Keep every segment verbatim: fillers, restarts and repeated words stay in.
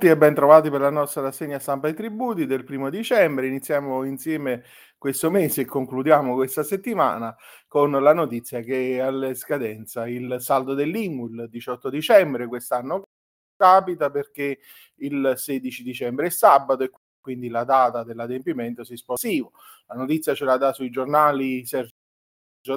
E ben trovati per la nostra rassegna stampa e tributi del primo dicembre. Iniziamo insieme questo mese e concludiamo questa settimana con la notizia che è alla scadenza il saldo dell'Imu il diciotto dicembre. Quest'anno capita perché il sedici dicembre è sabato e quindi la data dell'adempimento si sposta. La notizia ce la dà sui giornali Sergio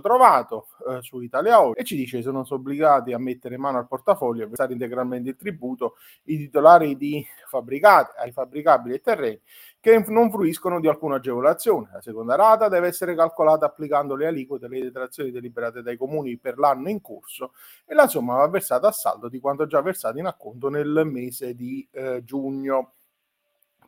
Trovato eh, su Italia Oggi e ci dice: sono obbligati a mettere mano al portafoglio e versare integralmente il tributo i titolari di fabbricati, ai fabbricabili e terreni che non fruiscono di alcuna agevolazione. La seconda rata deve essere calcolata applicando le aliquote e le detrazioni deliberate dai comuni per l'anno in corso e la somma va versata a saldo di quanto già versato in acconto nel mese di eh, giugno.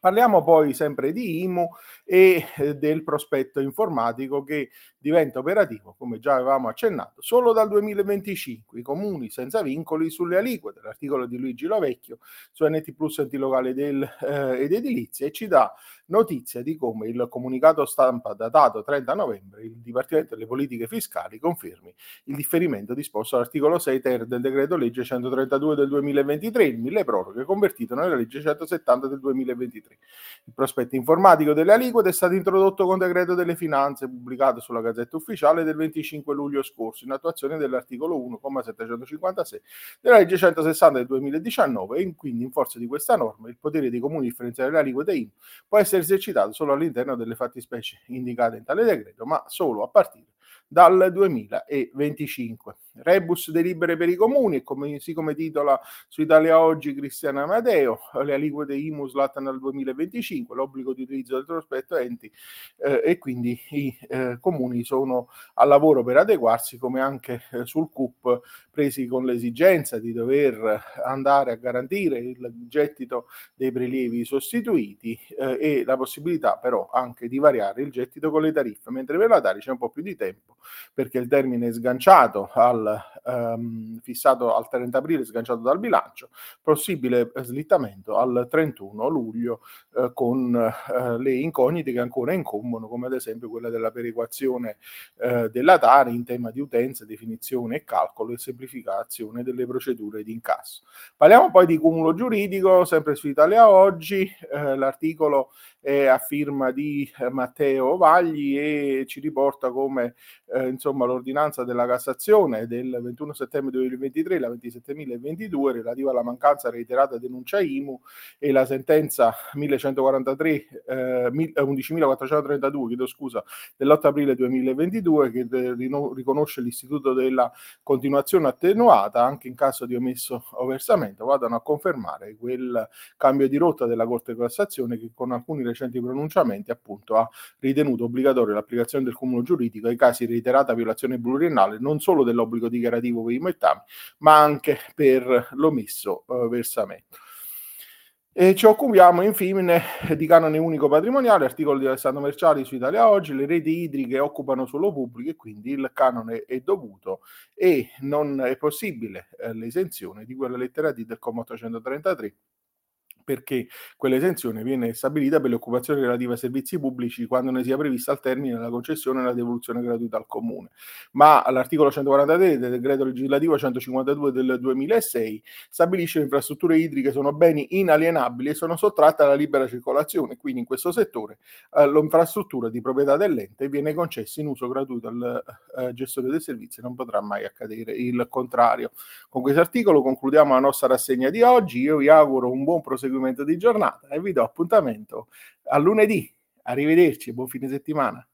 Parliamo poi sempre di Imu e del prospetto informatico che diventa operativo, come già avevamo accennato, solo dal duemilaventicinque, i comuni senza vincoli sulle aliquote. L'articolo di Luigi Lo Vecchio su N T Plus, enti locali del, eh, ed edilizia, e ci dà notizia di come il comunicato stampa datato trenta novembre, il Dipartimento delle Politiche Fiscali confermi il differimento disposto all'articolo sei ter del decreto legge centotrentadue del duemilaventitré, il milleproroghe convertito nella legge centosettanta del duemilaventitré. Il prospetto informatico delle aliquote è stato introdotto con decreto delle finanze pubblicato sulla Gazzetta Ufficiale del venticinque luglio scorso in attuazione dell'articolo uno, comma settecentocinquantasei della legge centosessanta del duemiladiciannove e quindi in forza di questa norma il potere dei comuni differenziare le aliquote I M U può essere esercitato solo all'interno delle fattispecie indicate in tale decreto, ma solo a partire dal duemilaventicinque. Rebus delibere per i comuni, e come, siccome titola su Italia Oggi Cristian Amadeo, le aliquote I M U slattano al duemilaventicinque, l'obbligo di utilizzo del prospetto enti eh, e quindi i eh, comuni sono al lavoro per adeguarsi, come anche eh, sul Cup, presi con l'esigenza di dover andare a garantire il gettito dei prelievi sostituiti eh, e la possibilità però anche di variare il gettito con le tariffe, mentre per la Tari c'è un po' più di tempo perché il termine è sganciato al Ehm, fissato al trenta aprile, sganciato dal bilancio, possibile slittamento al trentuno luglio eh, con eh, le incognite che ancora incombono, come ad esempio quella della perequazione eh, della Tari in tema di utenza, definizione e calcolo e semplificazione delle procedure di incasso. Parliamo poi di cumulo giuridico, sempre su Italia Oggi, eh, l'articolo è a firma di eh, Matteo Vagli e ci riporta come eh, insomma l'ordinanza della Cassazione del ventuno settembre duemilaventitré, la ventisettemilaventidue, relativa alla mancanza reiterata denuncia I M U, e la sentenza millecentoquarantatré, undicimilaquattrocentotrentadue, chiedo scusa, dell'otto aprile duemilaventidue, che de, rino, riconosce l'istituto della continuazione attenuata anche in caso di omesso o versamento, vadano a confermare quel cambio di rotta della Corte di Cassazione che con alcuni recenti pronunciamenti appunto ha ritenuto obbligatoria l'applicazione del cumulo giuridico ai casi di reiterata violazione pluriennale non solo dell'obbligo dichiarativo per i mortami, ma anche per l'omesso eh, versamento. E ci occupiamo infine di canone unico patrimoniale, articolo di Alessandro Merciali su Italia Oggi, le reti idriche occupano solo pubbliche e quindi il canone è dovuto e non è possibile eh, l'esenzione di quella lettera D del comma ottocentotrentatré, perché quell'esenzione viene stabilita per le occupazioni relative a servizi pubblici quando ne sia prevista al termine della concessione e la devoluzione gratuita al comune. Ma l'articolo centoquarantatré del decreto legislativo centocinquantadue del duemilasei stabilisce che le infrastrutture idriche sono beni inalienabili e sono sottratte alla libera circolazione, quindi in questo settore eh, l'infrastruttura di proprietà dell'ente viene concessa in uso gratuito al eh, gestore dei servizi, non potrà mai accadere il contrario. Con questo articolo concludiamo la nostra rassegna di oggi, io vi auguro un buon proseguimento di giornata e vi do appuntamento a lunedì. Arrivederci, buon fine settimana.